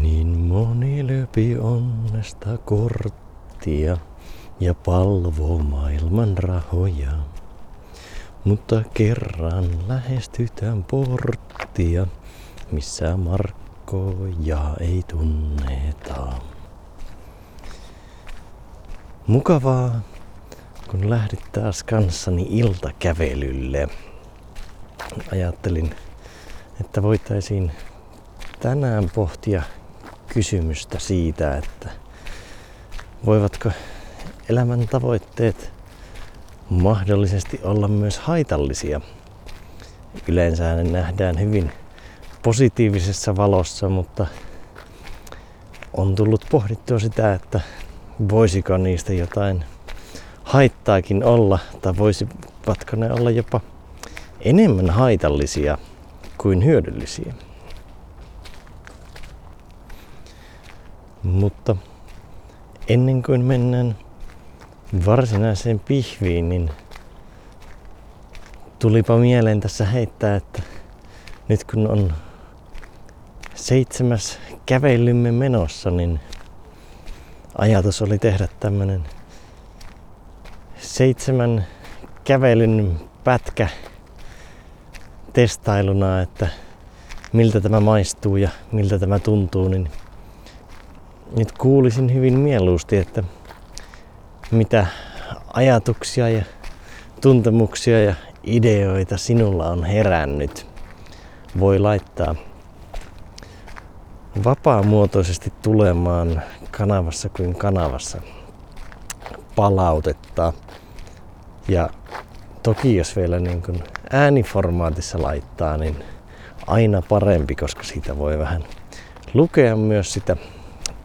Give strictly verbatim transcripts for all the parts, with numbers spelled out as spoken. Niin moni löpi onnesta korttia ja palvoo maailman rahoja. Mutta kerran lähestytään porttia, missä markkoja ei tunneta. Mukavaa, kun lähdit taas kanssani iltakävelylle. Ajattelin, että voitaisiin tänään pohtia kysymystä siitä, että voivatko elämän tavoitteet mahdollisesti olla myös haitallisia. Yleensä ne nähdään hyvin positiivisessa valossa, mutta on tullut pohdittua sitä, että voisiko niistä jotain haittaakin olla, tai voisivatko ne olla jopa enemmän haitallisia kuin hyödyllisiä. Mutta ennen kuin mennään varsinaiseen pihviin, niin tulipa mieleen tässä heittää, että nyt kun on seitsemäs kävelymme menossa, niin ajatus oli tehdä tämmönen seitsemän kävelyn pätkä testailuna, että miltä tämä maistuu ja miltä tämä tuntuu, niin nyt kuulisin hyvin mieluusti, että mitä ajatuksia ja tuntemuksia ja ideoita sinulla on herännyt. Voi laittaa vapaamuotoisesti tulemaan kanavassa kuin kanavassa palautetta. Ja toki jos vielä niin kuin ääniformaatissa laittaa, niin aina parempi, koska siitä voi vähän lukea myös sitä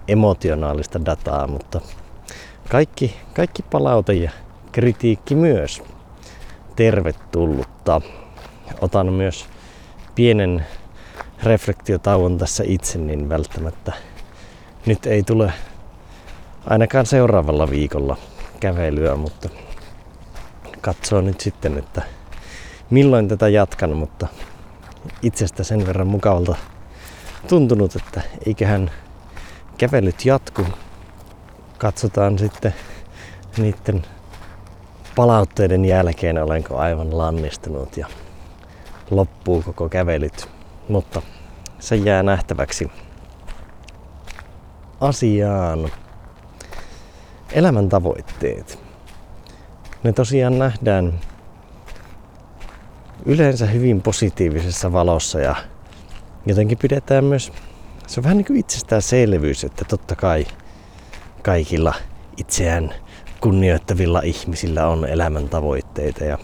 emotionaalista dataa, mutta kaikki, kaikki palaute ja kritiikki myös tervetullutta. Otan myös pienen reflektiotauon tässä itse, niin välttämättä nyt ei tule ainakaan seuraavalla viikolla kävelyä, mutta katsoo nyt sitten, että milloin tätä jatkan, mutta itsestä sen verran mukavalta tuntunut, että eiköhän kävelyt jatkuu. Katsotaan sitten niiden palautteiden jälkeen, olenko aivan lannistunut ja loppuu koko kävelyt. Mutta se jää nähtäväksi. Asiaan. Elämän tavoitteet. Ne tosiaan nähdään yleensä hyvin positiivisessa valossa ja jotenkin pidetään myös, se on vähän niin kuin itsestäänselvyys, että totta kai kaikilla itseään kunnioittavilla ihmisillä on elämän tavoitteita. Ja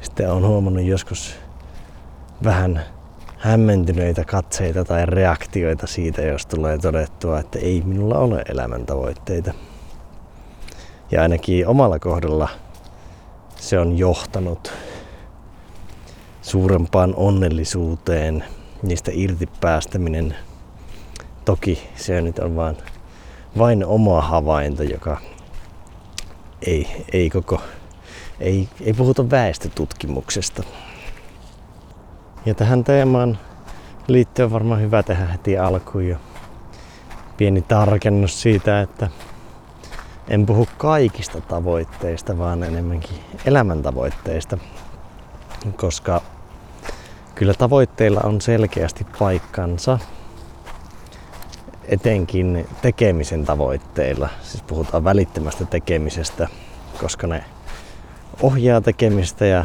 sitten olen huomannut joskus vähän hämmentyneitä katseita tai reaktioita siitä, jos tulee todettua, että ei minulla ole elämän tavoitteita. Ja ainakin omalla kohdalla se on johtanut suurempaan onnellisuuteen. Niistä irti päästäminen, toki se nyt on vaan, vain oma havainto, joka ei, ei koko, ei, ei puhuta väestötutkimuksesta. Ja tähän teemaan liittyen on varmaan hyvä tehdä heti alkuun jo pieni tarkennus siitä, että en puhu kaikista tavoitteista, vaan enemmänkin elämäntavoitteista, koska kyllä tavoitteilla on selkeästi paikkansa, etenkin tekemisen tavoitteilla. Siis puhutaan välittömästä tekemisestä, koska ne ohjaa tekemistä ja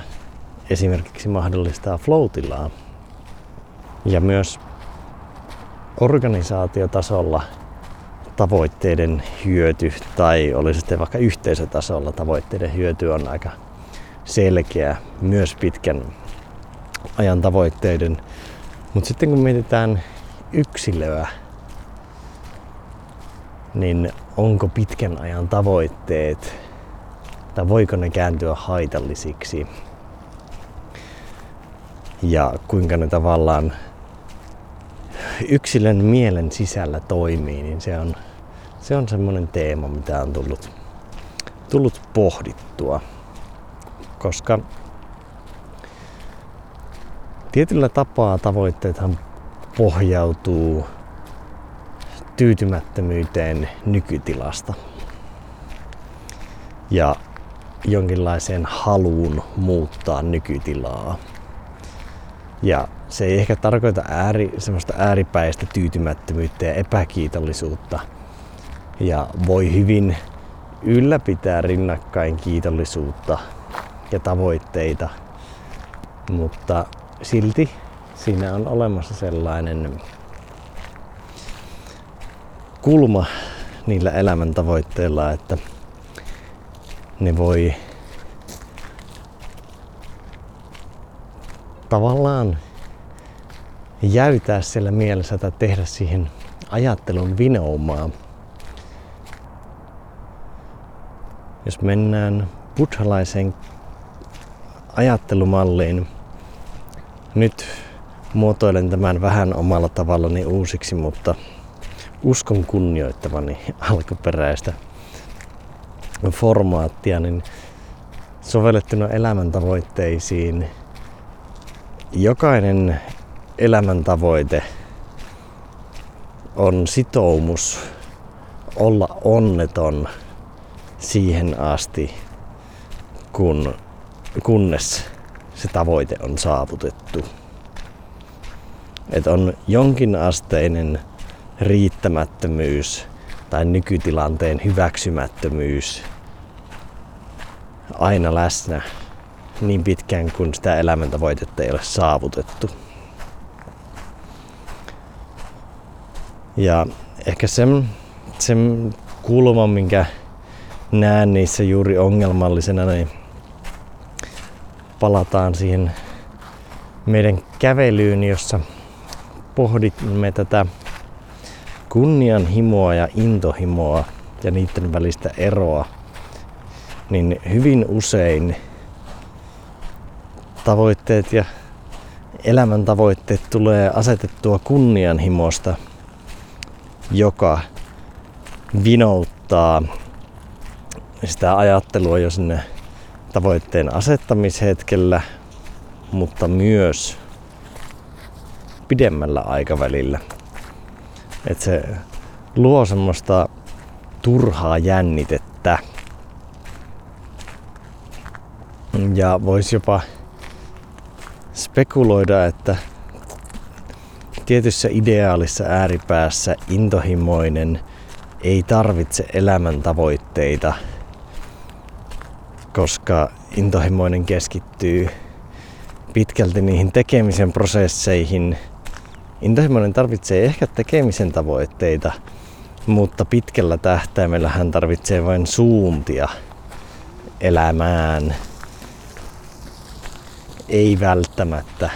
esimerkiksi mahdollistaa flow-tilaa. Ja myös organisaatiotasolla tavoitteiden hyöty, tai oli sitten vaikka yhteisötasolla tavoitteiden hyöty, on aika selkeä myös pitkän ajan tavoitteiden. Mutta sitten kun mietitään yksilöä, niin onko pitkän ajan tavoitteet, tai voiko ne kääntyä haitallisiksi? Ja kuinka ne tavallaan yksilön mielen sisällä toimii, niin se on, se on semmoinen teema, mitä on tullut, tullut pohdittua. Koska tietyllä tapaa tavoitteethan pohjautuu tyytymättömyyteen nykytilasta ja jonkinlaiseen haluun muuttaa nykytilaa. Ja se ei ehkä tarkoita ääri, semmoista ääripäistä tyytymättömyyttä ja epäkiitollisuutta. Ja voi hyvin ylläpitää rinnakkain kiitollisuutta ja tavoitteita, mutta silti siinä on olemassa sellainen kulma niillä elämäntavoitteilla, että ne voi tavallaan jäytää siellä mielessä tai tehdä siihen ajattelun vinoumaa. Jos mennään buddhalaiseen ajattelumalliin, nyt muotoilen tämän vähän omalla tavallani uusiksi, mutta uskon kunnioittavani alkuperäistä formaattia, niin sovellettuna elämäntavoitteisiin jokainen elämäntavoite on sitoumus olla onneton siihen asti, kun, kunnes se tavoite on saavutettu. Et on jonkinasteinen riittämättömyys tai nykytilanteen hyväksymättömyys aina läsnä niin pitkään kuin sitä elämäntavoitetta ei ole saavutettu. Ja ehkä sen, sen kulman, minkä näen niissä juuri ongelmallisena, niin palataan siihen meidän kävelyyn, jossa pohdimme tätä kunnianhimoa ja intohimoa ja niiden välistä eroa, niin hyvin usein tavoitteet ja elämäntavoitteet tulee asetettua kunnianhimosta, joka vinouttaa sitä ajattelua jo sinne tavoitteen asettamishetkellä, mutta myös pidemmällä aikavälillä. Että se luo semmoista turhaa jännitettä. Ja voisi jopa spekuloida, että tietyssä ideaalissa ääripäässä intohimoinen ei tarvitse elämäntavoitteita, koska intohimoinen keskittyy pitkälti niihin tekemisen prosesseihin. Intohimoinen tarvitsee ehkä tekemisen tavoitteita, mutta pitkällä tähtäimellä hän tarvitsee vain suuntia elämään. Ei välttämättä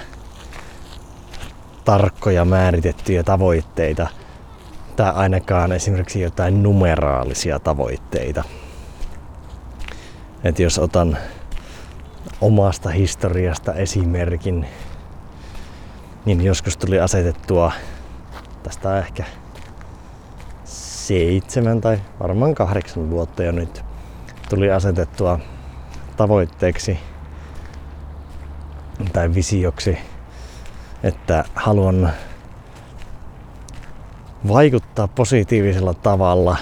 tarkkoja määritettyjä tavoitteita tai ainakaan esimerkiksi jotain numeraalisia tavoitteita. Et jos otan omasta historiasta esimerkin, niin joskus tuli asetettua tästä ehkä seitsemän tai varmaan kahdeksan vuotta jo nyt tuli asetettua tavoitteeksi tai visioksi, että haluan vaikuttaa positiivisella tavalla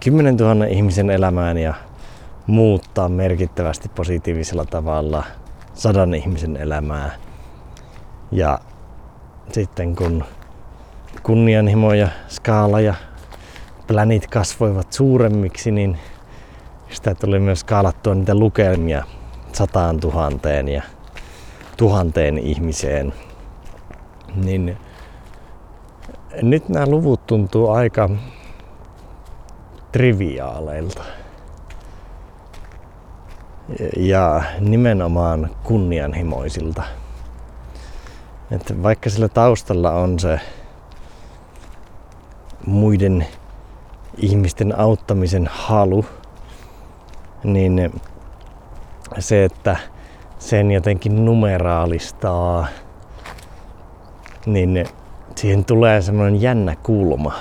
kymmenentuhannen ihmisen elämään ja muuttaa merkittävästi positiivisella tavalla sadan ihmisen elämää. Ja sitten kun kunnianhimo ja skaala ja planit kasvoivat suuremmiksi, niin sitä tuli myös skaalattua niitä lukemia sataan tuhanteen ja tuhanteen ihmiseen. Niin nyt nämä luvut tuntuu aika triviaaleilta. Ja nimenomaan kunnianhimoisilta. Että vaikka sillä taustalla on se muiden ihmisten auttamisen halu, niin se, että sen jotenkin numeraalistaa, niin siihen tulee semmoinen jännä kulma.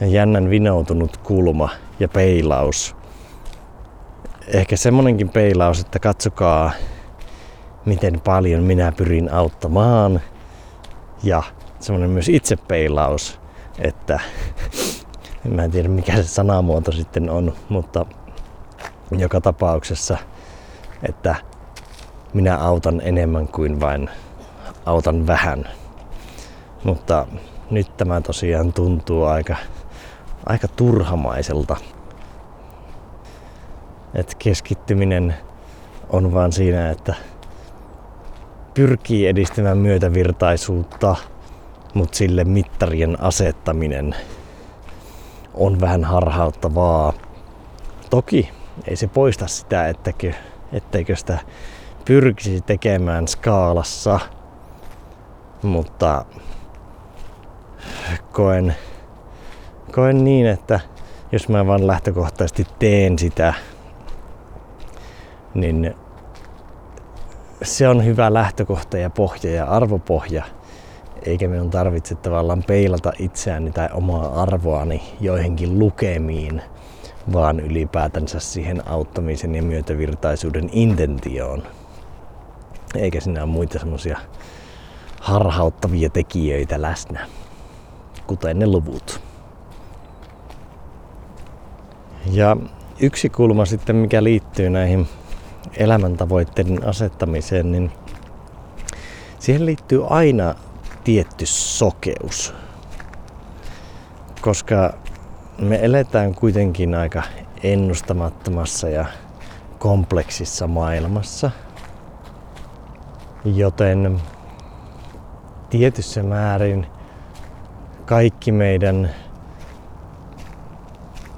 Jännän vinoutunut kulma ja peilaus. Ehkä semmonenkin peilaus, että katsokaa, miten paljon minä pyrin auttamaan. Ja semmoinen myös itsepeilaus, että mä en tiedä mikä se sanamuoto sitten on, mutta joka tapauksessa, että minä autan enemmän kuin vain autan vähän. Mutta nyt tämä tosiaan tuntuu aika, aika turhamaiselta. Et keskittyminen on vaan siinä, että pyrkii edistämään myötävirtaisuutta, mutta sille mittarien asettaminen on vähän harhauttavaa. Toki ei se poista sitä, etteikö, etteikö sitä pyrkisi tekemään skaalassa, mutta koen, koen niin, että jos mä vaan lähtökohtaisesti teen sitä, niin se on hyvä lähtökohta ja pohja ja arvopohja, eikä minun tarvitse tavallaan peilata itseäni tai omaa arvoani joihinkin lukemiin, vaan ylipäätänsä siihen auttamisen ja myötävirtaisuuden intentioon. Eikä siinä ole muita semmoisia harhauttavia tekijöitä läsnä, kuten ne luvut. Ja yksi kulma sitten, mikä liittyy näihin elämäntavoitteiden asettamiseen, niin siihen liittyy aina tietty sokeus, koska me eletään kuitenkin aika ennustamattomassa ja kompleksissa maailmassa, joten tietyssä määrin kaikki meidän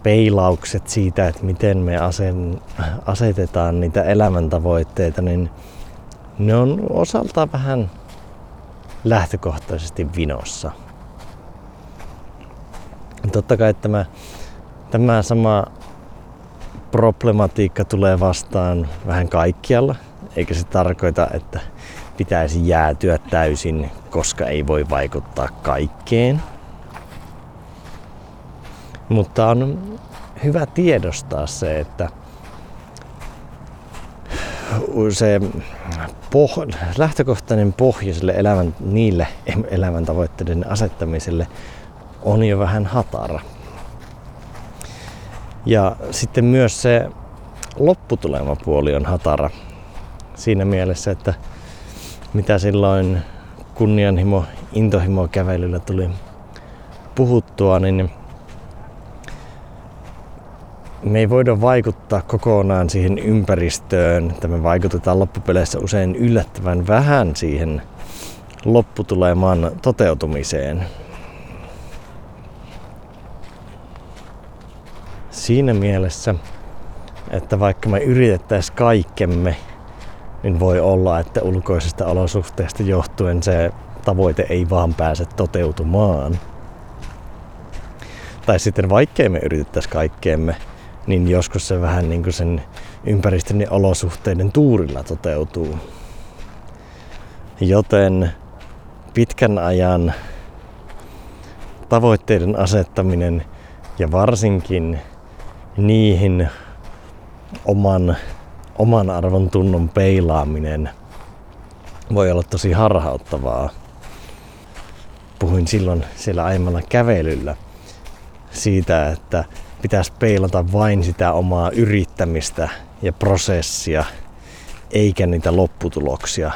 peilaukset siitä, että miten me asen, asetetaan niitä elämäntavoitteita, niin ne on osaltaan vähän lähtökohtaisesti vinossa. Totta kai tämä, tämä sama problematiikka tulee vastaan vähän kaikkialla, eikä se tarkoita, että pitäisi jäätyä täysin, koska ei voi vaikuttaa kaikkeen. Mutta on hyvä tiedostaa se, että se poh- lähtökohtainen pohja sille elämän, niille elämäntavoitteiden asettamiselle on jo vähän hatara. Ja sitten myös se lopputulemapuoli on hatara siinä mielessä, että mitä silloin kunnianhimo, intohimo kävelyllä tuli puhuttua, niin me ei voida vaikuttaa kokonaan siihen ympäristöön, että me vaikutetaan loppupeleissä usein yllättävän vähän siihen lopputuleman toteutumiseen. Siinä mielessä, että vaikka me yritettäisiin kaikkemme, niin voi olla, että ulkoisesta olosuhteesta johtuen se tavoite ei vaan pääse toteutumaan. Tai sitten vaikkei me yritettäisiin kaikkeemme, niin joskus se vähän niin kuin sen ympäristön ja olosuhteiden tuurilla toteutuu. Joten pitkän ajan tavoitteiden asettaminen ja varsinkin niihin oman, oman arvon tunnon peilaaminen voi olla tosi harhauttavaa. Puhuin silloin siellä aiemmalla kävelyllä siitä, että pitäisi peilata vain sitä omaa yrittämistä ja prosessia, eikä niitä lopputuloksia,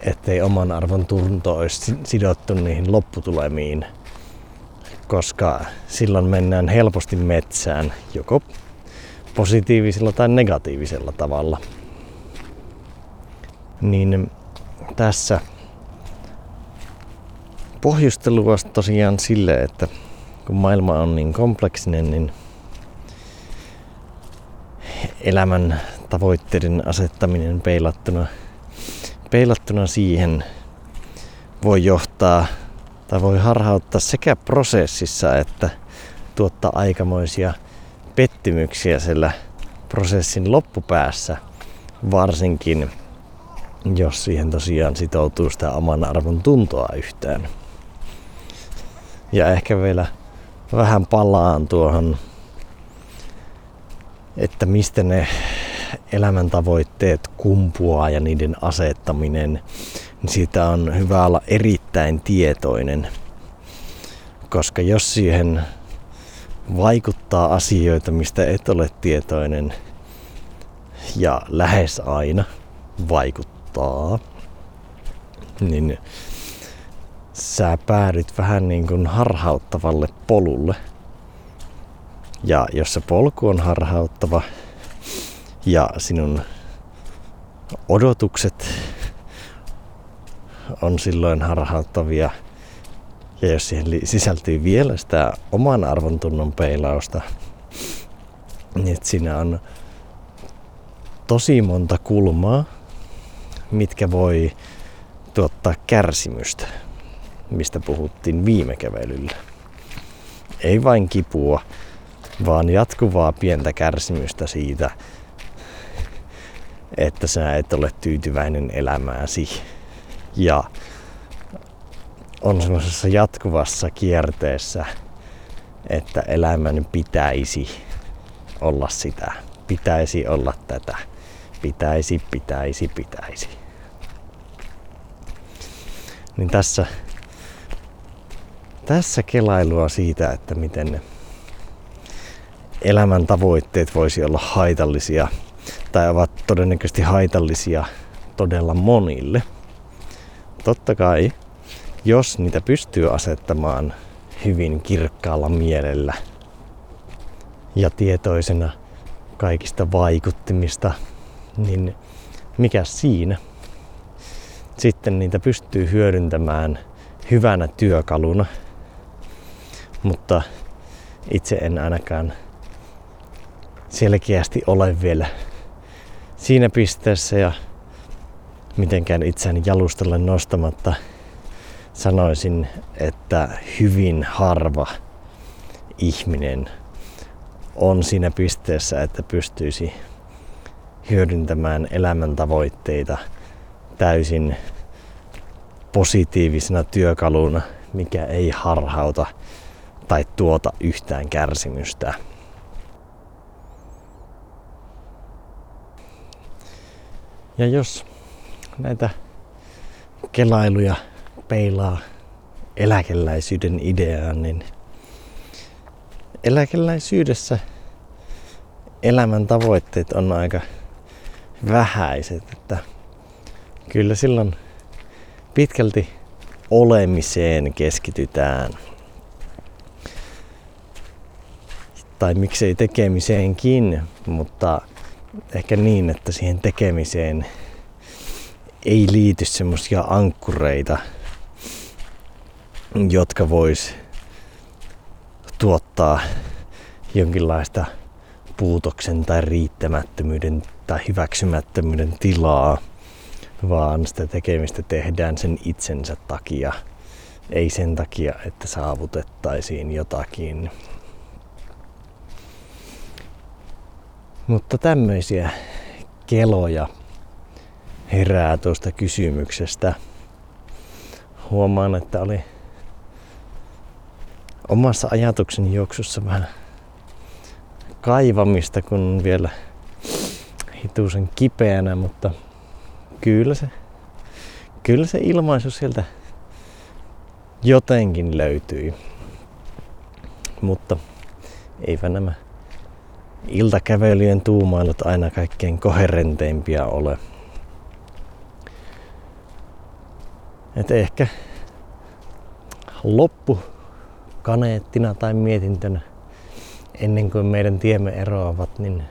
ettei oman arvon tunto olisi sidottu niihin lopputulemiin, koska silloin mennään helposti metsään, joko positiivisella tai negatiivisella tavalla. Niin tässä pohjustelua tosiaan sille, että kun maailma on niin kompleksinen, niin elämän tavoitteiden asettaminen peilattuna, peilattuna siihen voi johtaa tai voi harhauttaa sekä prosessissa että tuottaa aikamoisia pettymyksiä siellä prosessin loppupäässä, varsinkin jos siihen tosiaan sitoutuu sitä oman arvon tuntoa yhtään. Ja ehkä vielä vähän palaan tuohon, että mistä ne elämäntavoitteet kumpuaa ja niiden asettaminen, niin siitä on hyvä olla erittäin tietoinen, koska jos siihen vaikuttaa asioita, mistä et ole tietoinen, ja lähes aina vaikuttaa, niin sä päädyt vähän niin kuin harhauttavalle polulle. Ja jos se polku on harhauttava ja sinun odotukset on silloin harhauttavia, ja jos siihen sisältyy vielä sitä oman arvontunnon peilausta, niin siinä on tosi monta kulmaa, mitkä voi tuottaa kärsimystä, mistä puhuttiin viime kävelyllä. Ei vain kipua, vaan jatkuvaa pientä kärsimystä siitä, että sinä et ole tyytyväinen elämääsi. Ja on semmoisessa jatkuvassa kierteessä, että elämän pitäisi olla sitä, pitäisi olla tätä, pitäisi, pitäisi, pitäisi. Niin tässä, tässä kelailua siitä, että miten elämän tavoitteet voisi olla haitallisia tai ovat todennäköisesti haitallisia todella monille. Totta kai, jos niitä pystyy asettamaan hyvin kirkkaalla mielellä ja tietoisena kaikista vaikuttimista, niin mikä siinä? Sitten niitä pystyy hyödyntämään hyvänä työkaluna, mutta itse en ainakaan selkeästi ole vielä siinä pisteessä ja mitenkään itseäni jalustalle nostamatta sanoisin, että hyvin harva ihminen on siinä pisteessä, että pystyisi hyödyntämään elämäntavoitteita täysin positiivisena työkaluna, mikä ei harhauta tai tuota yhtään kärsimystä. Ja jos näitä kelailuja peilaa eläkeläisyyden ideaan, niin eläkeläisyydessä elämän tavoitteet on aika vähäiset, että kyllä silloin pitkälti olemiseen keskitytään. Tai miksei tekemiseenkin, mutta ehkä niin, että siihen tekemiseen ei liity semmoisia ankkureita, jotka vois tuottaa jonkinlaista puutoksen tai riittämättömyyden tai hyväksymättömyyden tilaa, vaan sitä tekemistä tehdään sen itsensä takia, ei sen takia, että saavutettaisiin jotakin. Mutta tämmöisiä keloja herää tuosta kysymyksestä. Huomaan, että oli omassa ajatuksen juoksussa vähän kaivamista, kun vielä hitusen kipeänä, mutta kyllä se, kyllä se ilmaisu sieltä jotenkin löytyi. Mutta eipä nämä iltakävelyjen tuumailut aina kaikkein koherenteimpia ole. Et ehkä loppukaneettina tai mietintönä ennen kuin meidän tiemme eroavat, niin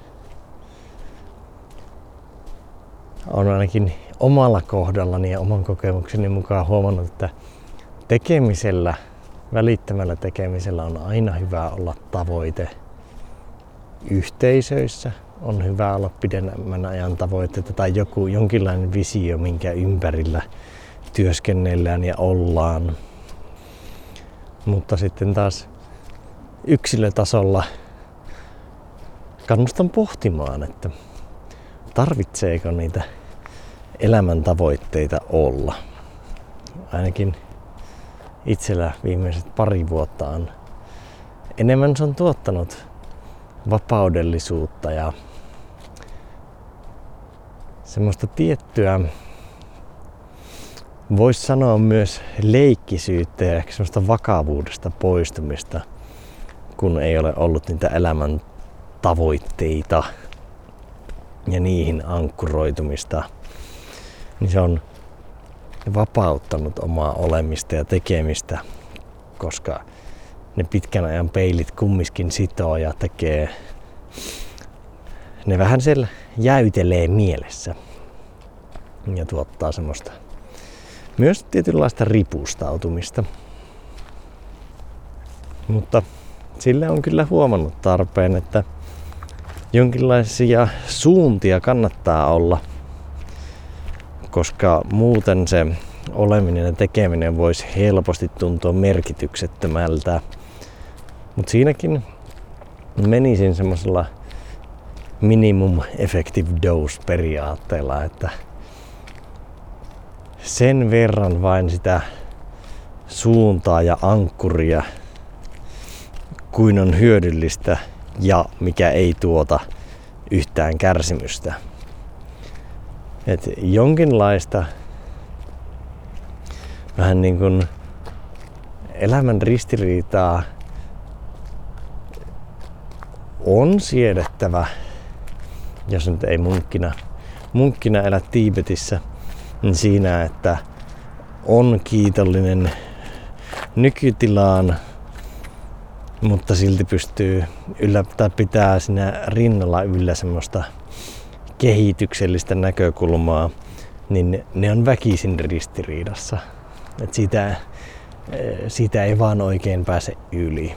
on ainakin omalla kohdallani ja oman kokemukseni mukaan huomannut, että tekemisellä, välittämällä tekemisellä on aina hyvä olla tavoite. Yhteisöissä on hyvä olla pidemmän ajan tavoitteita tai joku jonkinlainen visio, minkä ympärillä työskennellään ja ollaan. Mutta sitten taas yksilötasolla kannustan pohtimaan, että tarvitseeko niitä elämäntavoitteita olla. Ainakin itsellä viimeiset pari vuotta on enemmän se on tuottanut vapaudellisuutta ja semmoista tiettyä Voisi sanoa myös leikkisyyttä ja ehkä semmoista vakavuudesta poistumista, kun ei ole ollut niitä elämän tavoitteita ja niihin ankkuroitumista. Niin se on vapauttanut omaa olemista ja tekemistä, koska ne pitkän ajan peilit kumminkin sitoo ja tekee, ne vähän siellä jäytelee mielessä ja tuottaa semmoista myös tietynlaista ripustautumista. Mutta sille on kyllä huomannut tarpeen, että jonkinlaisia suuntia kannattaa olla, koska muuten se oleminen ja tekeminen voisi helposti tuntua merkityksettömältä. Mutta siinäkin menisin semmoisella minimum effective dose periaatteella, että sen verran vain sitä suuntaa ja ankkuria, kuin on hyödyllistä ja mikä ei tuota yhtään kärsimystä. Et jonkinlaista vähän niin kuin elämän ristiriitaa on siedettävä, jos nyt ei munkkina, munkkina elä Tiibetissä, niin siinä, että on kiitollinen nykytilaan, mutta silti pystyy yllä, tai pitää siinä rinnalla yllä semmoista kehityksellistä näkökulmaa, niin ne on väkisin ristiriidassa. Et siitä, siitä ei vaan oikein pääse yli.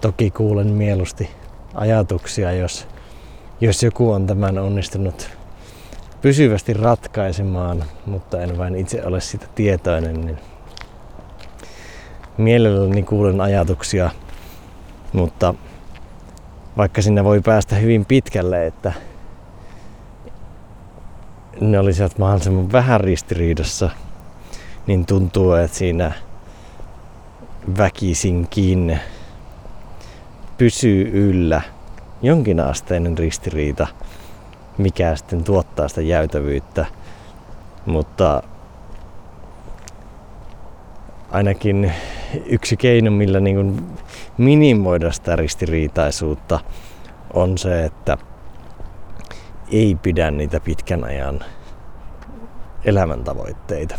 Toki kuulen mieluusti ajatuksia, jos, jos joku on tämän onnistunut pysyvästi ratkaisemaan, mutta en vain itse ole siitä tietoinen, niin mielelläni kuulen ajatuksia, mutta vaikka sinne voi päästä hyvin pitkälle, että ne olisivat mahdollisimman vähän ristiriidassa, niin tuntuu, että siinä väkisinkin pysyy yllä jonkinasteinen ristiriita, mikä sitten tuottaa sitä jäytävyyttä, mutta ainakin yksi keino, millä niin kuin minimoida sitä ristiriitaisuutta, on se, että ei pidä niitä pitkän ajan elämäntavoitteita.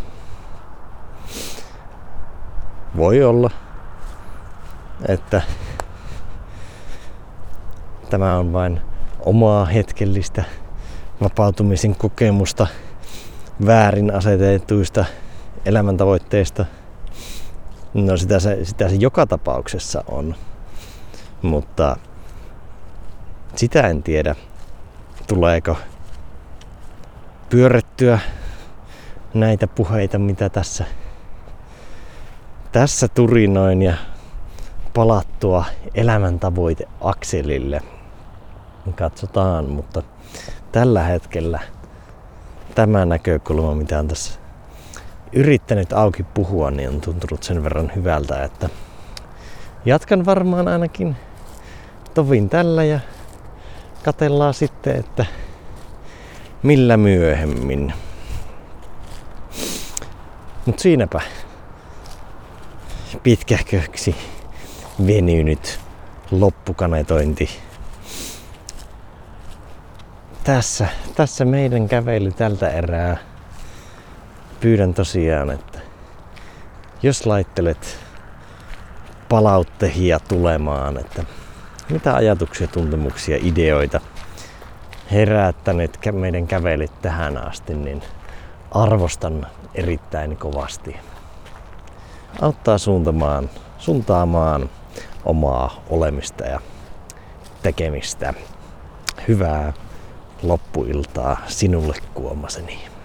Voi olla, että tämä on vain omaa hetkellistä vapautumisen kokemusta väärin asetetuista elämäntavoitteista. No sitä se, sitä se joka tapauksessa on, mutta sitä en tiedä, tuleeko pyörrettyä näitä puheita, mitä tässä, tässä turinoin, ja palattua elämäntavoiteakselille. Katsotaan, mutta tällä hetkellä tämä näkökulma, mitä on tässä yrittänyt auki puhua, niin on tuntunut sen verran hyvältä, että jatkan varmaan ainakin tovin tällä ja katsellaan sitten, että millä myöhemmin. Mut siinäpä pitkäköksi venynyt loppukanetointi. Tässä, tässä meidän kävely tältä erää. Pyydän tosiaan, että jos laittelet palautteita tulemaan, että mitä ajatuksia, tuntemuksia, ideoita herättänyt meidän kävelyt tähän asti, niin arvostan erittäin kovasti. Auttaa suuntamaan, suuntaamaan omaa olemista ja tekemistä. Hyvää loppuiltaa sinulle, Kuomaseni.